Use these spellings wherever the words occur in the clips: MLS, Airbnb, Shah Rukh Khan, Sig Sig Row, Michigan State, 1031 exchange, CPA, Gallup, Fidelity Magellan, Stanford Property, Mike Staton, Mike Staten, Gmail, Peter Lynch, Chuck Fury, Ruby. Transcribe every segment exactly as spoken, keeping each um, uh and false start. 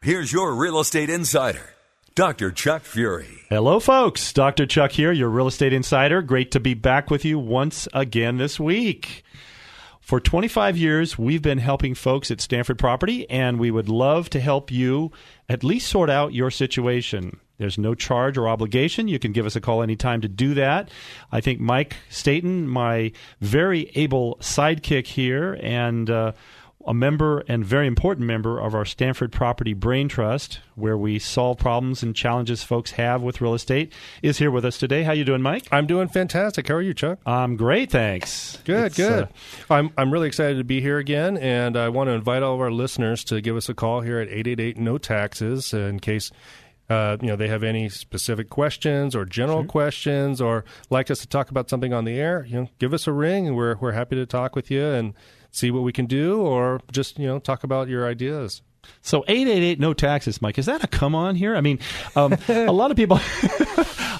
here's your Real Estate Insider, Doctor Chuck Fury. Hello, folks. Doctor Chuck here, your Real Estate Insider. Great to be back with you once again this week. For twenty-five years, we've been helping folks at Stanford Property, and we would love to help you at least sort out your situation. There's no charge or obligation. You can give us a call anytime to do that. I think Mike Staten, my very able sidekick here, and uh a member and very important member of our Stanford Property Brain Trust, where we solve problems and challenges folks have with real estate, is here with us today. How you doing, Mike? I'm doing fantastic. How are you, Chuck? I'm great, thanks. Good, it's, good. Uh, I'm I'm really excited to be here again, and I want to invite all of our listeners to give us a call here at eight eight eight, N O T A X E S in case Uh, you know, they have any specific questions or general sure. questions, or like us to talk about something on the air. You know, give us a ring, and we're we're happy to talk with you and see what we can do, or just you know talk about your ideas. So eight eight eight, N O T A X E S, Mike. Is that a come on here? I mean, um, a lot of people,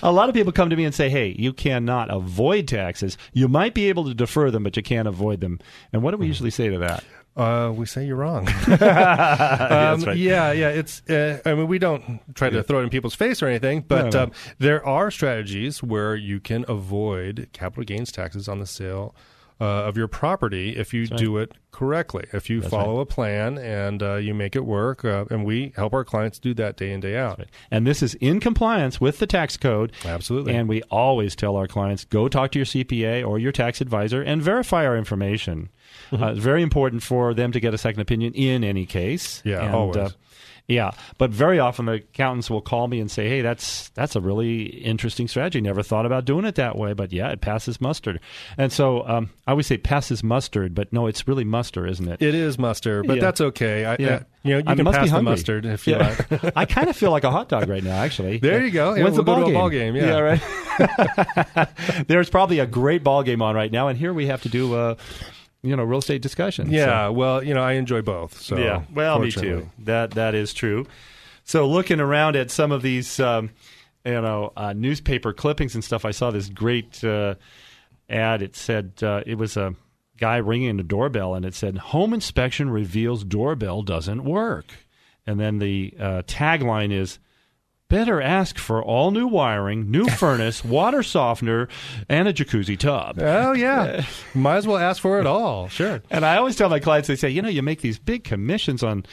a lot of people come to me and say, "Hey, you cannot avoid taxes. You might be able to defer them, but you can't avoid them." And what do we mm-hmm. usually say to that? Uh, we say you're wrong. um, yeah, right. yeah, yeah. It's. Uh, I mean, we don't try to yeah. throw it in people's face or anything, but no, no. Um, there are strategies where you can avoid capital gains taxes on the sale uh, of your property if you That's do right. it correctly. If you That's follow right. a plan and uh, you make it work, uh, and we help our clients do that day in, day out. Right. And this is in compliance with the tax code. Absolutely. And we always tell our clients, go talk to your C P A or your tax advisor and verify our information. Mm-hmm. Uh, very important for them to get a second opinion in any case. Yeah, and, always. Uh, yeah, but very often the accountants will call me and say, hey, that's that's a really interesting strategy. Never thought about doing it that way, but yeah, it passes muster. And so um, I always say passes mustard, but no, it's really muster, isn't it? It is muster, but yeah. that's okay. I, yeah. I, you know, you I can pass the mustard if you yeah. like. I kind of feel like a hot dog right now, actually. There you go. Yeah, When's we'll the ball game? ball game? Yeah, yeah right. There's probably a great ball game on right now, and here we have to do a... Uh, you know, real estate discussion. Yeah, so. well, you know, I enjoy both. So yeah, well, me too. That that is true. So looking around at some of these, um, you know, uh, newspaper clippings and stuff, I saw this great uh, ad. It said uh, it was a guy ringing a doorbell, and it said, "Home inspection reveals doorbell doesn't work." And then the uh, tagline is, "Better ask for all new wiring, new furnace, water softener, and a jacuzzi tub." Oh, yeah. Might as well ask for it all. Sure. And I always tell my clients, they say, you know, you make these big commissions on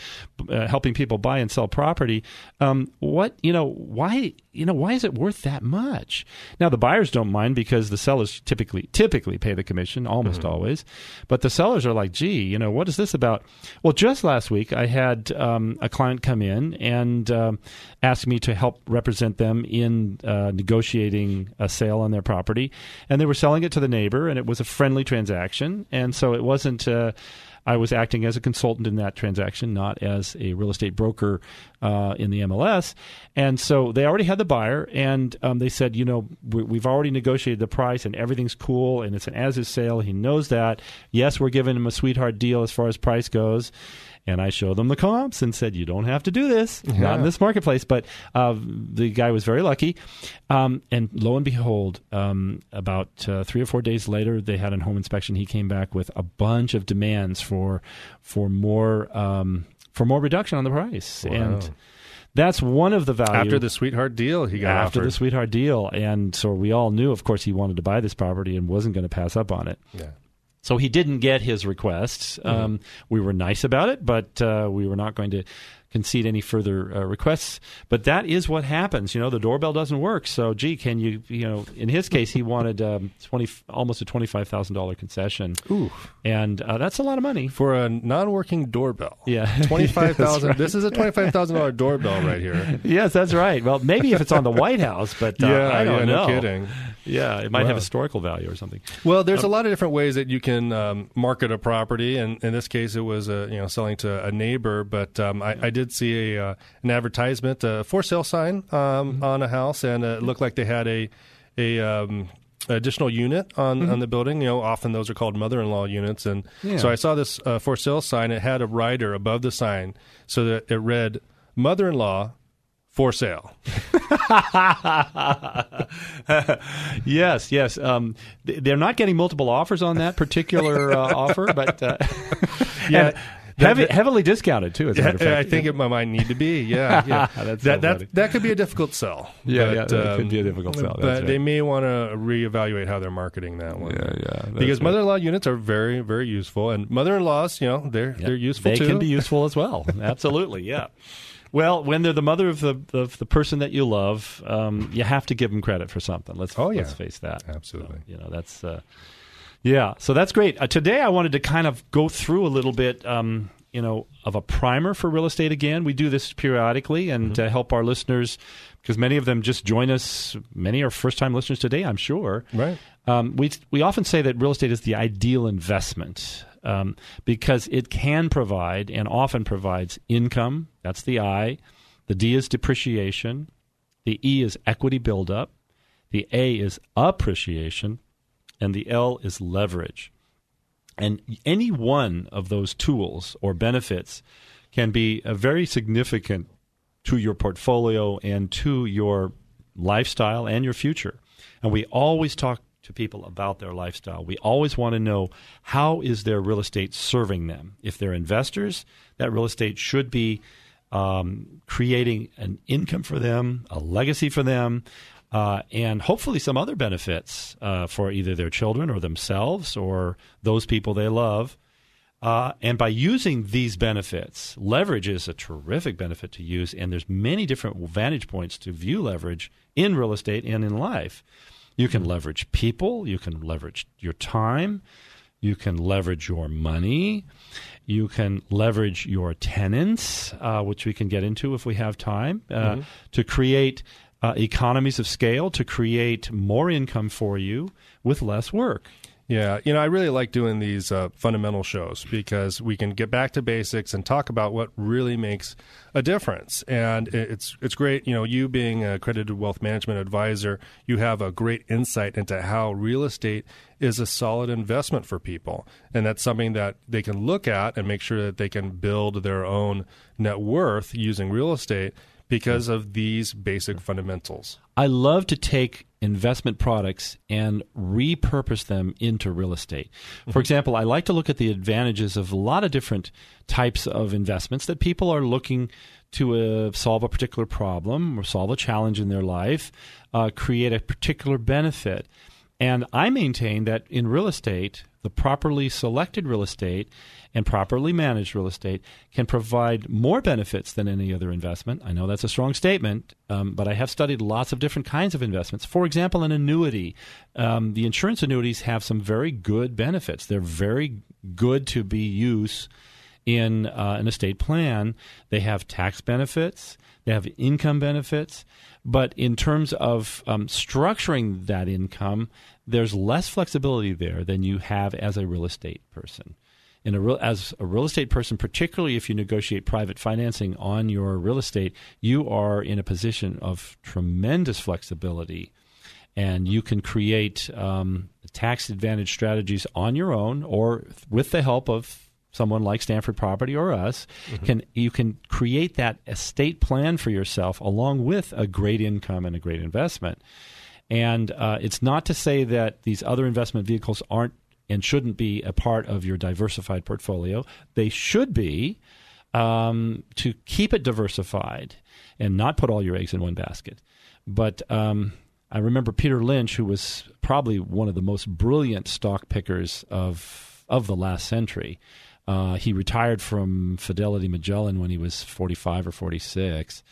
uh, helping people buy and sell property. Um, what, you know, why... You know, why is it worth that much? Now, the buyers don't mind because the sellers typically typically pay the commission, almost mm-hmm. always. But the sellers are like, gee, you know, what is this about? Well, just last week, I had um, a client come in and um, ask me to help represent them in uh, negotiating a sale on their property. And they were selling it to the neighbor, and it was a friendly transaction. And so it wasn't uh, – I was acting as a consultant in that transaction, not as a real estate broker uh, in the M L S. And so they already had the buyer, and um, they said, you know, we, we've already negotiated the price, and everything's cool, and it's an as-is sale. He knows that. Yes, we're giving him a sweetheart deal as far as price goes. And I showed them the comps and said, you don't have to do this, yeah. not in this marketplace. But uh, the guy was very lucky. Um, and lo and behold, um, about uh, three or four days later, they had a home inspection. He came back with a bunch of demands for for more um, for more reduction on the price. Wow. And that's one of the value. After the sweetheart deal he got After offered. the sweetheart deal. And so we all knew, of course, he wanted to buy this property and wasn't going to pass up on it. Yeah. So he didn't get his requests. Um, mm-hmm. We were nice about it, but uh, we were not going to concede any further uh, requests. But that is what happens. You know, the doorbell doesn't work. So, gee, can you, you know, in his case, he wanted um, twenty almost a twenty-five thousand dollars concession. Ooh. And uh, that's a lot of money. For a non-working doorbell. Yeah. twenty-five thousand dollars. Right. This is a twenty-five thousand dollars doorbell right here. Yes, that's right. Well, maybe if it's on the White House, but uh, yeah, I don't yeah, know. No kidding. Yeah, it might wow. have historical value or something. Well, there's um, a lot of different ways that you can um, market a property, and in this case, it was uh, you know selling to a neighbor. But um, I, yeah. I did see a uh, an advertisement, a for sale sign um, mm-hmm. on a house, and uh, it looked like they had a a um, additional unit on, mm-hmm. on the building. You know, often those are called mother-in-law units, and yeah. so I saw this uh, for sale sign. It had a rider above the sign, so that it read "Mother-in-law." For sale. yes, yes. Um, they're not getting multiple offers on that particular uh, offer, but uh, yeah, heavy, that, heavily discounted too. As a matter of fact, I think yeah. it might need to be. Yeah, yeah. That's so that that, that could be a difficult sell. Yeah, but, yeah that um, could be a difficult sell. But right. they may want to reevaluate how they're marketing that one. Yeah, yeah. Because right. mother-in-law units are very, very useful, and mother-in-laws, you know, they're yeah. they're useful. They too. They can be useful as well. Absolutely. Yeah. Well, when they're the mother of the of the person that you love, um, you have to give them credit for something. Let's oh, yeah. let's face that. Absolutely. So, you know, that's uh, yeah. So that's great. Uh, today, I wanted to kind of go through a little bit, um, you know, of a primer for real estate. Again, we do this periodically, and mm-hmm. to help our listeners, because many of them just join us. Many are first time listeners today, I'm sure. Right. Um, we we often say that real estate is the ideal investment. Um, because it can provide and often provides income. That's the I. The D is depreciation. The E is equity buildup. The A is appreciation. And the L is leverage. And any one of those tools or benefits can be a very significant to your portfolio and to your lifestyle and your future. And we always talk to people about their lifestyle. We always want to know, how is their real estate serving them? If they're investors, that real estate should be um, creating an income for them, a legacy for them, uh, and hopefully some other benefits uh, for either their children or themselves or those people they love. Uh, and by using these benefits, leverage is a terrific benefit to use, and there's many different vantage points to view leverage in real estate and in life. You can leverage people. You can leverage your time. You can leverage your money. You can leverage your tenants, uh, which we can get into if we have time, uh, mm-hmm. to create uh, economies of scale, to create more income for you with less work. Yeah. You know, I really like doing these uh, fundamental shows because we can get back to basics and talk about what really makes a difference. And it's it's great, you know, you being an accredited wealth management advisor, you have a great insight into how real estate is a solid investment for people. And that's something that they can look at and make sure that they can build their own net worth using real estate because of these basic fundamentals. I love to take investment products and repurpose them into real estate. For example, I like to look at the advantages of a lot of different types of investments that people are looking to uh, solve a particular problem or solve a challenge in their life, uh, create a particular benefit. And I maintain that in real estate, the properly selected real estate and properly managed real estate can provide more benefits than any other investment. I know that's a strong statement, um, but I have studied lots of different kinds of investments. For example, an annuity. Um, the insurance annuities have some very good benefits. They're very good to be used in uh, an estate plan. They have tax benefits. They have income benefits. But in terms of um, structuring that income, there's less flexibility there than you have as a real estate person. In a real, as a real estate person, particularly if you negotiate private financing on your real estate, you are in a position of tremendous flexibility, and you can create um, tax advantage strategies on your own or with the help of someone like Stanford Property or us, mm-hmm. can you can create that estate plan for yourself along with a great income and a great investment. And uh, it's not to say that these other investment vehicles aren't and shouldn't be a part of your diversified portfolio. They should be, um, to keep it diversified and not put all your eggs in one basket. But um, I remember Peter Lynch, who was probably one of the most brilliant stock pickers of of the last century, Uh, he retired from Fidelity Magellan when he was forty-five or forty-six.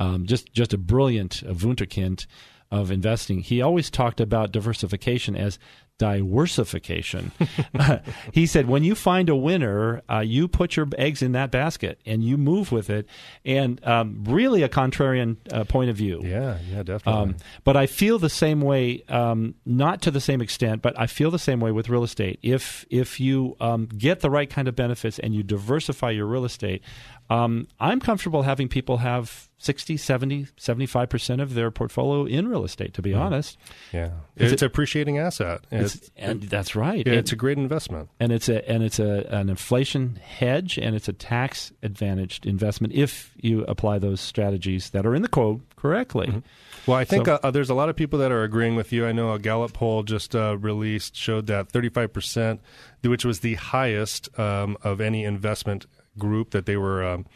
Um, just just a brilliant a wunderkind of investing. He always talked about diversification as diversification. uh, he said, when you find a winner, uh, you put your eggs in that basket and you move with it. And um, really a contrarian uh, point of view. Yeah, yeah, definitely. Um, but I feel the same way, um, not to the same extent, but I feel the same way with real estate. If, if you um, get the right kind of benefits and you diversify your real estate, um, I'm comfortable having people have sixty, seventy, seventy-five percent of their portfolio in real estate, to be yeah. honest. Yeah. It's an it, appreciating asset. It's, it's, and it, that's right. Yeah, it, it's a great investment. And it's a and it's a an inflation hedge, and it's a tax-advantaged investment if you apply those strategies that are in the code correctly. Mm-hmm. Well, I think so, uh, there's a lot of people that are agreeing with you. I know a Gallup poll just uh, released showed that thirty-five percent, which was the highest um, of any investment group that they were um,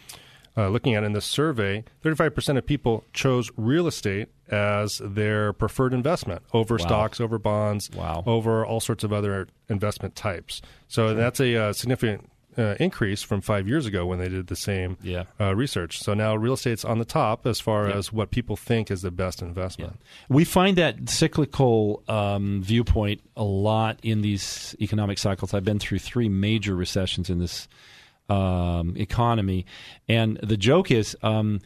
Uh, looking at in this survey, thirty-five percent of people chose real estate as their preferred investment over wow. stocks, over bonds, wow. over all sorts of other investment types. So sure. that's a uh, significant uh, increase from five years ago when they did the same yeah. uh, research. So now real estate's on the top as far yeah. as what people think is the best investment. Yeah. We find that cyclical um, viewpoint a lot in these economic cycles. I've been through three major recessions in this Um, economy. And the joke is, um,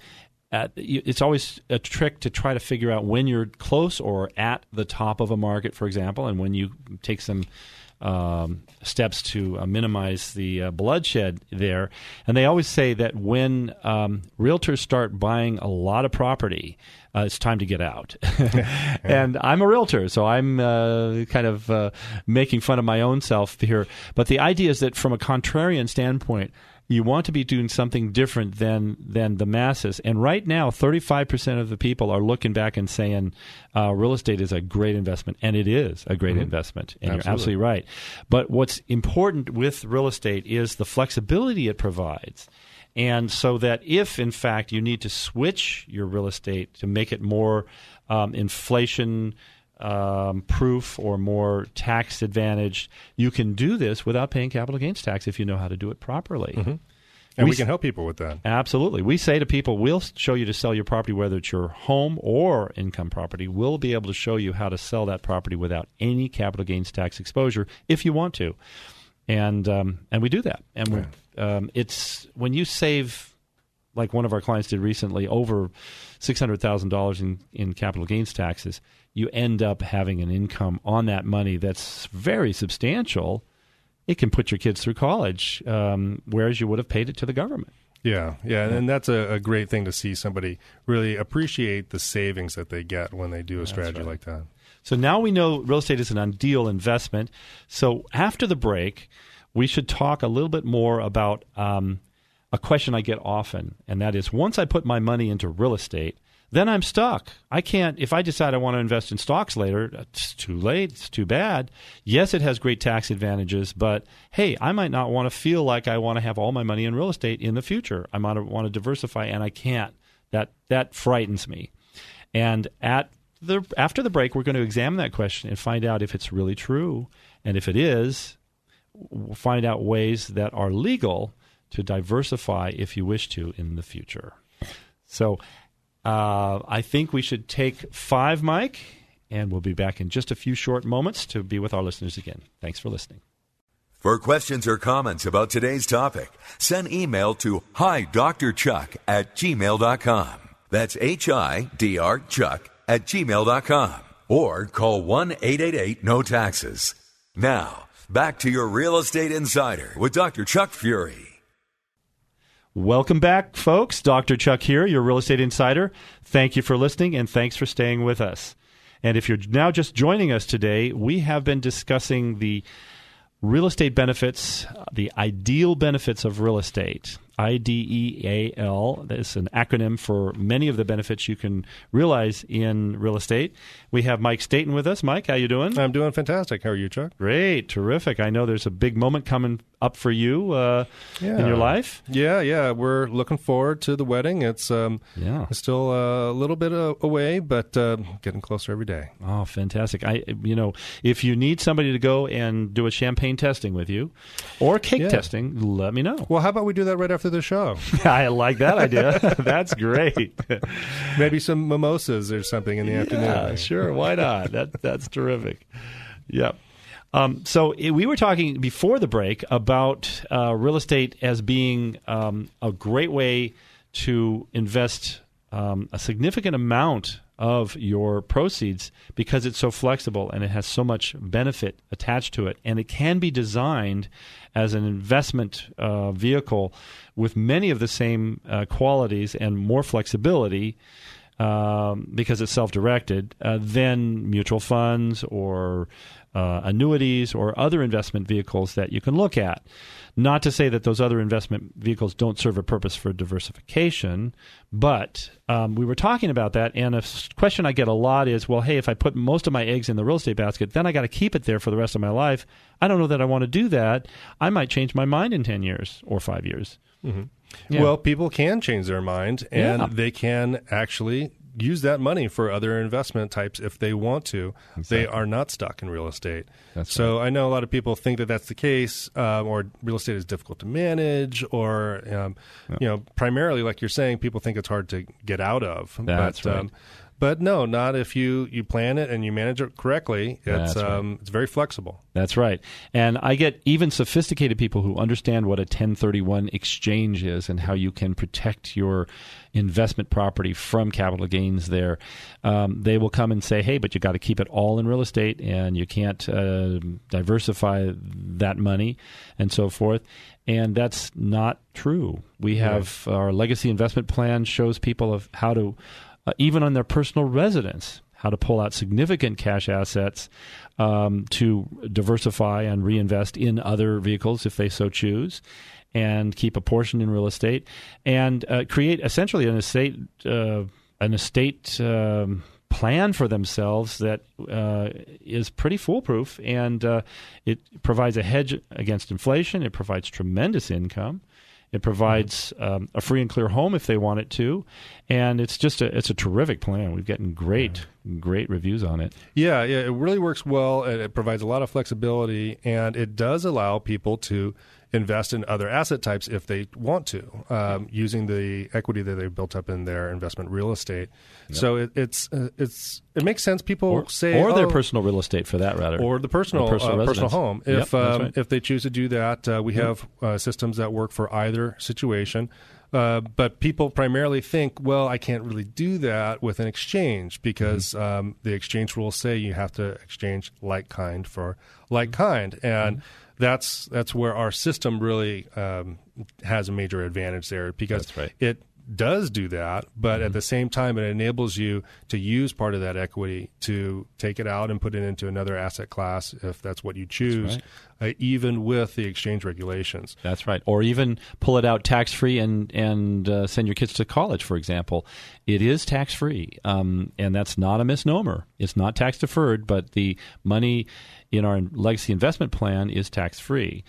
at, it's always a trick to try to figure out when you're close or at the top of a market, for example, and when you take some um, steps to uh, minimize the uh, bloodshed there. And they always say that when um, realtors start buying a lot of property, Uh, it's time to get out. And I'm a realtor, so I'm uh, kind of uh, making fun of my own self here. But the idea is that from a contrarian standpoint, you want to be doing something different than than the masses. And right now, thirty-five percent of the people are looking back and saying uh, real estate is a great investment. And it is a great mm-hmm. investment. And absolutely. You're absolutely right. But what's important with real estate is the flexibility it provides. And so that if, in fact, you need to switch your real estate to make it more um, inflation-proof um, or more tax-advantaged, you can do this without paying capital gains tax if you know how to do it properly. Mm-hmm. And we, we can help people with that. Absolutely. We say to people, we'll show you to sell your property, whether it's your home or income property. We'll be able to show you how to sell that property without any capital gains tax exposure if you want to. And um, and we do that. And yeah. we Um, it's when you save, like one of our clients did recently, over six hundred thousand dollars in, in capital gains taxes, you end up having an income on that money that's very substantial. It can put your kids through college, um, whereas you would have paid it to the government. Yeah, yeah, and that's a, a great thing to see somebody really appreciate the savings that they get when they do a that's strategy right. like that. So now we know real estate is an ideal investment. So after the break, we should talk a little bit more about um, a question I get often, and that is, once I put my money into real estate, then I'm stuck. I can't, if I decide I want to invest in stocks later, it's too late, it's too bad. Yes, it has great tax advantages, but hey, I might not want to feel like I want to have all my money in real estate in the future. I might want to diversify, and I can't. That that frightens me. And at the after the break, we're going to examine that question and find out if it's really true, and if it is, find out ways that are legal to diversify if you wish to in the future. So uh, I think we should take five, Mike, and we'll be back in just a few short moments to be with our listeners again. Thanks for listening. For questions or comments about today's topic, send email to hi dr chuck at gmail dot com. That's H I D R Chuck at gmail dot com. Or call one eight eight eight no taxes. Now, back to your Real Estate Insider with Doctor Chuck Fury. Welcome back, folks. Doctor Chuck here, your Real Estate Insider. Thank you for listening, and thanks for staying with us. And if you're now just joining us today, we have been discussing the real estate benefits, the ideal benefits of real estate. I D E A L. That's an acronym for many of the benefits you can realize in real estate. We have Mike Staton with us. Mike, how you doing? I'm doing fantastic. How are you, Chuck? Great. Terrific. I know there's a big moment coming up for you uh, yeah. in your life. Yeah, yeah. We're looking forward to the wedding. It's um, yeah. still a little bit away, but uh, getting closer every day. Oh, fantastic. I, you know, if you need somebody to go and do a champagne testing with you or cake yeah. testing, let me know. Well, how about we do that right after the show? I like that idea. That's great. Maybe some mimosas or something in the yeah, afternoon. Sure. Why not? That That's terrific. Yep. Um, so it, we were talking before the break about uh, real estate as being um, a great way to invest um, a significant amount of your proceeds because it's so flexible and it has so much benefit attached to it. And it can be designed as an investment uh, vehicle with many of the same uh, qualities and more flexibility um, because it's self-directed uh, than mutual funds or Uh, annuities or other investment vehicles that you can look at. Not to say that those other investment vehicles don't serve a purpose for diversification, but um, we were talking about that, and a question I get a lot is, well, hey, if I put most of my eggs in the real estate basket, then I got to keep it there for the rest of my life. I don't know that I want to do that. I might change my mind in ten years or five years. Mm-hmm. Yeah. Well, people can change their mind, and yeah. they can actually use that money for other investment types if they want to. Exactly. They are not stuck in real estate. That's so right. I know a lot of people think that that's the case, uh, or real estate is difficult to manage, or um, yeah. you know, primarily, like you're saying, people think it's hard to get out of. That's but, right. Um, but no, not if you, you plan it and you manage it correctly. It's right. um, it's very flexible. That's right. And I get even sophisticated people who understand what a ten thirty-one exchange is and how you can protect your investment property from capital gains there. Um, they will come and say, hey, but you got to keep it all in real estate and you can't uh, diversify that money and so forth. And that's not true. We have right. our legacy investment plan shows people of how to Uh, even on their personal residence, how to pull out significant cash assets um, to diversify and reinvest in other vehicles if they so choose, and keep a portion in real estate, and uh, create essentially an estate uh, an estate um, plan for themselves that uh, is pretty foolproof, and uh, it provides a hedge against inflation. It provides tremendous income. It provides um, a free and clear home if they want it to, and it's just a it's a terrific plan. We've gotten great yeah. great reviews on it. Yeah, yeah, it really works well. And it provides a lot of flexibility, and it does allow people to invest in other asset types if they want to, um, using the equity that they've built up in their investment real estate. Yep. So it, it's uh, it's it makes sense. People or, say or oh, their personal real estate for that rather, or the personal or personal, uh, personal home. If yep, um, right. if they choose to do that, uh, we yep. have uh, systems that work for either situation. Uh, but people primarily think, well, I can't really do that with an exchange because mm-hmm. um, the exchange rules say you have to exchange like kind for like kind, and mm-hmm. That's that's where our system really um, has a major advantage there because that's right. it does do that, but mm-hmm. at the same time, it enables you to use part of that equity to take it out and put it into another asset class if that's what you choose, right. uh, even with the exchange regulations. That's right. Or even pull it out tax-free and, and uh, send your kids to college, for example. It is tax-free, um, and that's not a misnomer. It's not tax-deferred, but the money in our legacy investment plan is tax-free.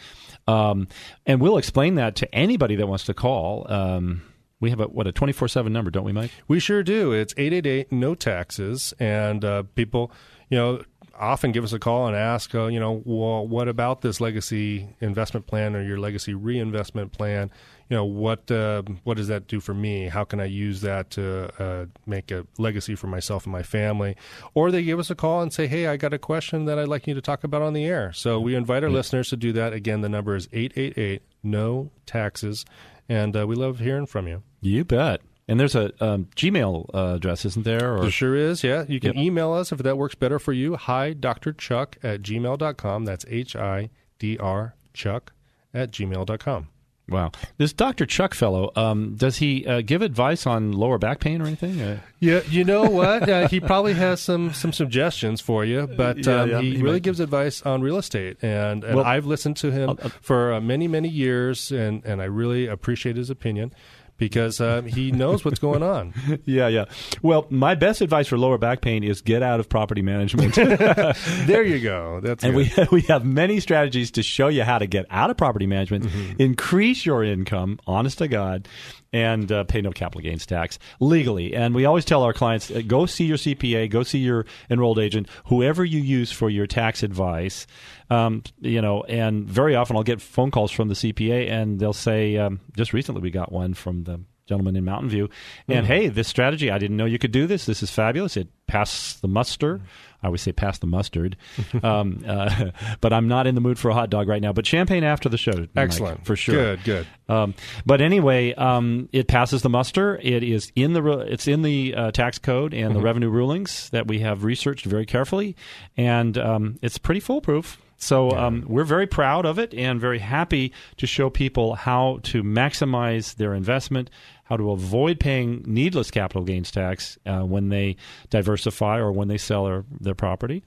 Um, and we'll explain that to anybody that wants to call. Um, we have, a what, a twenty-four seven number, don't we, Mike? We sure do. It's eight eight eight, N O T A X E S. And uh, people, you know, often give us a call and ask, uh, you know, well, what about this legacy investment plan or your legacy reinvestment plan? You know, what uh, what does that do for me? How can I use that to uh, make a legacy for myself and my family? Or they give us a call and say, hey, I got a question that I'd like you to talk about on the air. So we invite our yeah. listeners to do that. Again, the number is eight eight eight, N O T A X E S. And uh, we love hearing from you. You bet. And there's a um, Gmail uh, address, isn't there? Or? There sure is, yeah. You can yep. email us if that works better for you. Hi, Doctor Chuck at gmail dot com. That's H I D R Chuck at gmail dot com. Wow. This Doctor Chuck fellow, um, does he uh, give advice on lower back pain or anything? Uh, yeah, you know what? Uh, he probably has some, some suggestions for you, but um, yeah, yeah. he, he really might. gives advice on real estate. And, and well, I've listened to him I'll, I'll, for uh, many, many years, and, and I really appreciate his opinion. Because uh, he knows what's going on. yeah, yeah. Well, my best advice for lower back pain is get out of property management. There you go. That's and we, we have many strategies to show you how to get out of property management, mm-hmm. increase your income, honest to God, and uh, pay no capital gains tax legally. And we always tell our clients, uh, go see your C P A, go see your enrolled agent, whoever you use for your tax advice. Um, you know, and very often I'll get phone calls from the C P A, and they'll say, um, just recently we got one from the gentleman in Mountain View, and mm-hmm. hey, this strategy, I didn't know you could do this. This is fabulous. It passed the muster. I always say pass the mustard, um, uh, but I'm not in the mood for a hot dog right now. But champagne after the show. Mike, excellent. For sure. Good, good. Um, but anyway, um, it passes the muster. It is in the re- it's in the uh, tax code and mm-hmm. the revenue rulings that we have researched very carefully, and um, it's pretty foolproof. So um, we're very proud of it and very happy to show people how to maximize their investment, how to avoid paying needless capital gains tax uh, when they diversify or when they sell their, their property.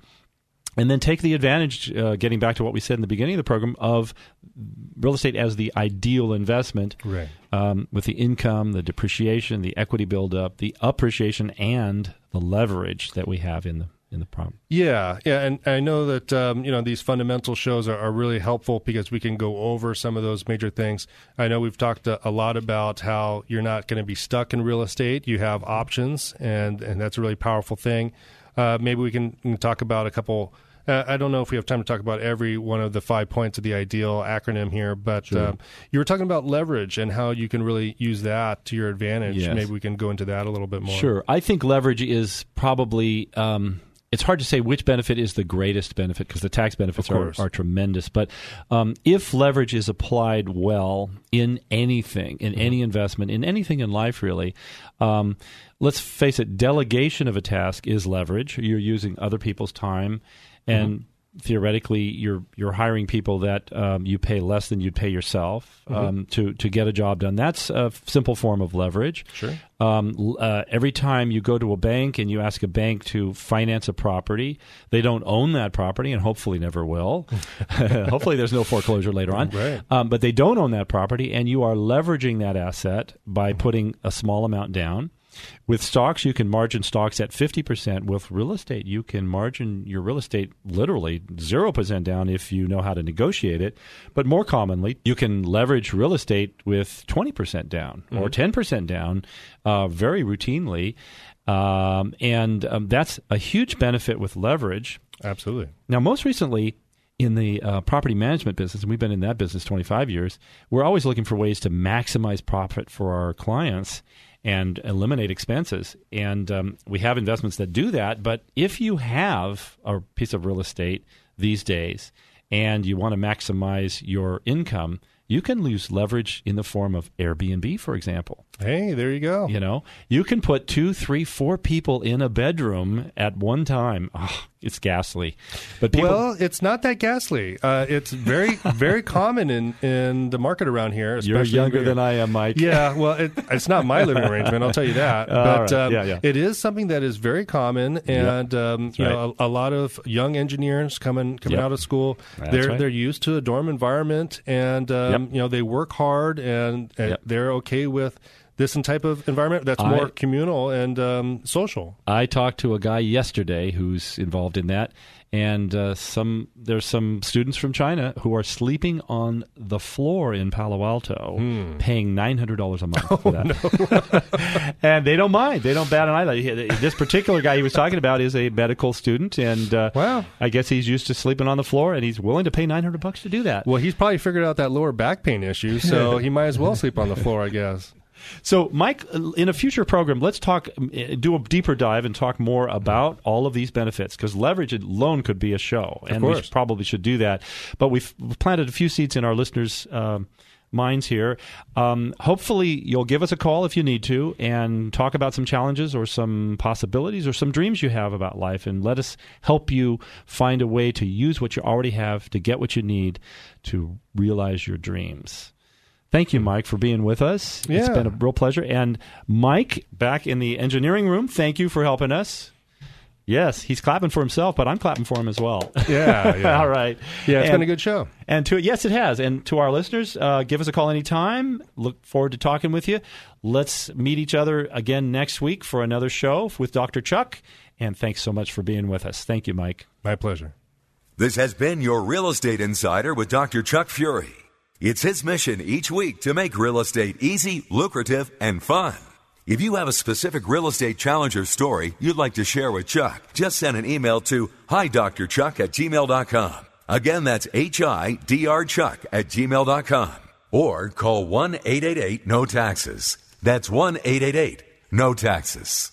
And then take the advantage, uh, getting back to what we said in the beginning of the program, of real estate as the ideal investment, right. um, with the income, the depreciation, the equity buildup, the appreciation, and the leverage that we have in the in the problem. Yeah. Yeah. And I know that, um, you know, these fundamental shows are, are really helpful because we can go over some of those major things. I know we've talked a, a lot about how you're not going to be stuck in real estate. You have options, and, and that's a really powerful thing. Uh, maybe we can, we can talk about a couple. Uh, I don't know if we have time to talk about every one of the five points of the ideal acronym here, but sure. um, you were talking about leverage and how you can really use that to your advantage. Yes. Maybe we can go into that a little bit more. Sure. I think leverage is probably... Um, It's hard to say which benefit is the greatest benefit because the tax benefits are, are tremendous. But um, if leverage is applied well in anything, in mm-hmm. any investment, in anything in life really, um, let's face it, delegation of a task is leverage. You're using other people's time and mm-hmm. theoretically you're you're hiring people that um, you pay less than you'd pay yourself mm-hmm. um, to, to get a job done. That's a simple form of leverage. Sure. Um, uh, every time you go to a bank and you ask a bank to finance a property, they don't own that property and hopefully never will. Hopefully there's no foreclosure later on. Right. Um, but they don't own that property, and you are leveraging that asset by putting a small amount down. With stocks, you can margin stocks at fifty percent. With real estate, you can margin your real estate literally zero percent down if you know how to negotiate it. But more commonly, you can leverage real estate with twenty percent down mm-hmm. or ten percent down uh, very routinely. Um, and um, that's a huge benefit with leverage. Absolutely. Now, most recently, in the uh, property management business, and we've been in that business twenty-five years, we're always looking for ways to maximize profit for our clients and eliminate expenses. And um, we have investments that do that. But if you have a piece of real estate these days and you want to maximize your income, you can use leverage in the form of Airbnb, for example. Hey, there you go. You know, you can put two, three, four people in a bedroom at one time. Oh, it's ghastly. But people... Well, it's not that ghastly. Uh, it's very, very common in, in the market around here. You're younger than I am, Mike. Yeah, well, it, it's not my living arrangement, I'll tell you that. Uh, but right. um, yeah, yeah. it is something that is very common, and yep. um, you right. know, a, a lot of young engineers coming coming yep. out of school, That's they're right. they're used to a dorm environment, and um, yep. you know, they work hard, and, and yep. they're okay with this type of environment that's more I, communal and um, social. I talked to a guy yesterday who's involved in that, and uh, some there's some students from China who are sleeping on the floor in Palo Alto, mm. paying nine hundred dollars a month oh, for that. No. And they don't mind. They don't bat an eyelid. This particular guy he was talking about is a medical student, and uh, wow. I guess he's used to sleeping on the floor, and he's willing to pay nine hundred bucks to do that. Well, he's probably figured out that lower back pain issue, so he might as well sleep on the floor, I guess. So, Mike, in a future program, let's talk, do a deeper dive and talk more about all of these benefits, because leverage alone could be a show, and we probably should do that. But we've planted a few seeds in our listeners' um, minds here. Um, hopefully, you'll give us a call if you need to and talk about some challenges or some possibilities or some dreams you have about life, and let us help you find a way to use what you already have to get what you need to realize your dreams. Thank you, Mike, for being with us. Yeah. It's been a real pleasure. And Mike, back in the engineering room, thank you for helping us. Yes, he's clapping for himself, but I'm clapping for him as well. Yeah, yeah. All right. Yeah, it's and, been a good show. And to yes, it has. And to our listeners, uh, give us a call anytime. Look forward to talking with you. Let's meet each other again next week for another show with Doctor Chuck. And thanks so much for being with us. Thank you, Mike. My pleasure. This has been your Real Estate Insider with Doctor Chuck Fury. It's his mission each week to make real estate easy, lucrative, and fun. If you have a specific real estate challenge or story you'd like to share with Chuck, just send an email to hi d r chuck at gmail dot com. Again, that's h i d r chuck at gmail dot com. Or call one eight eight eight no taxes. That's one eight eight eight no taxes.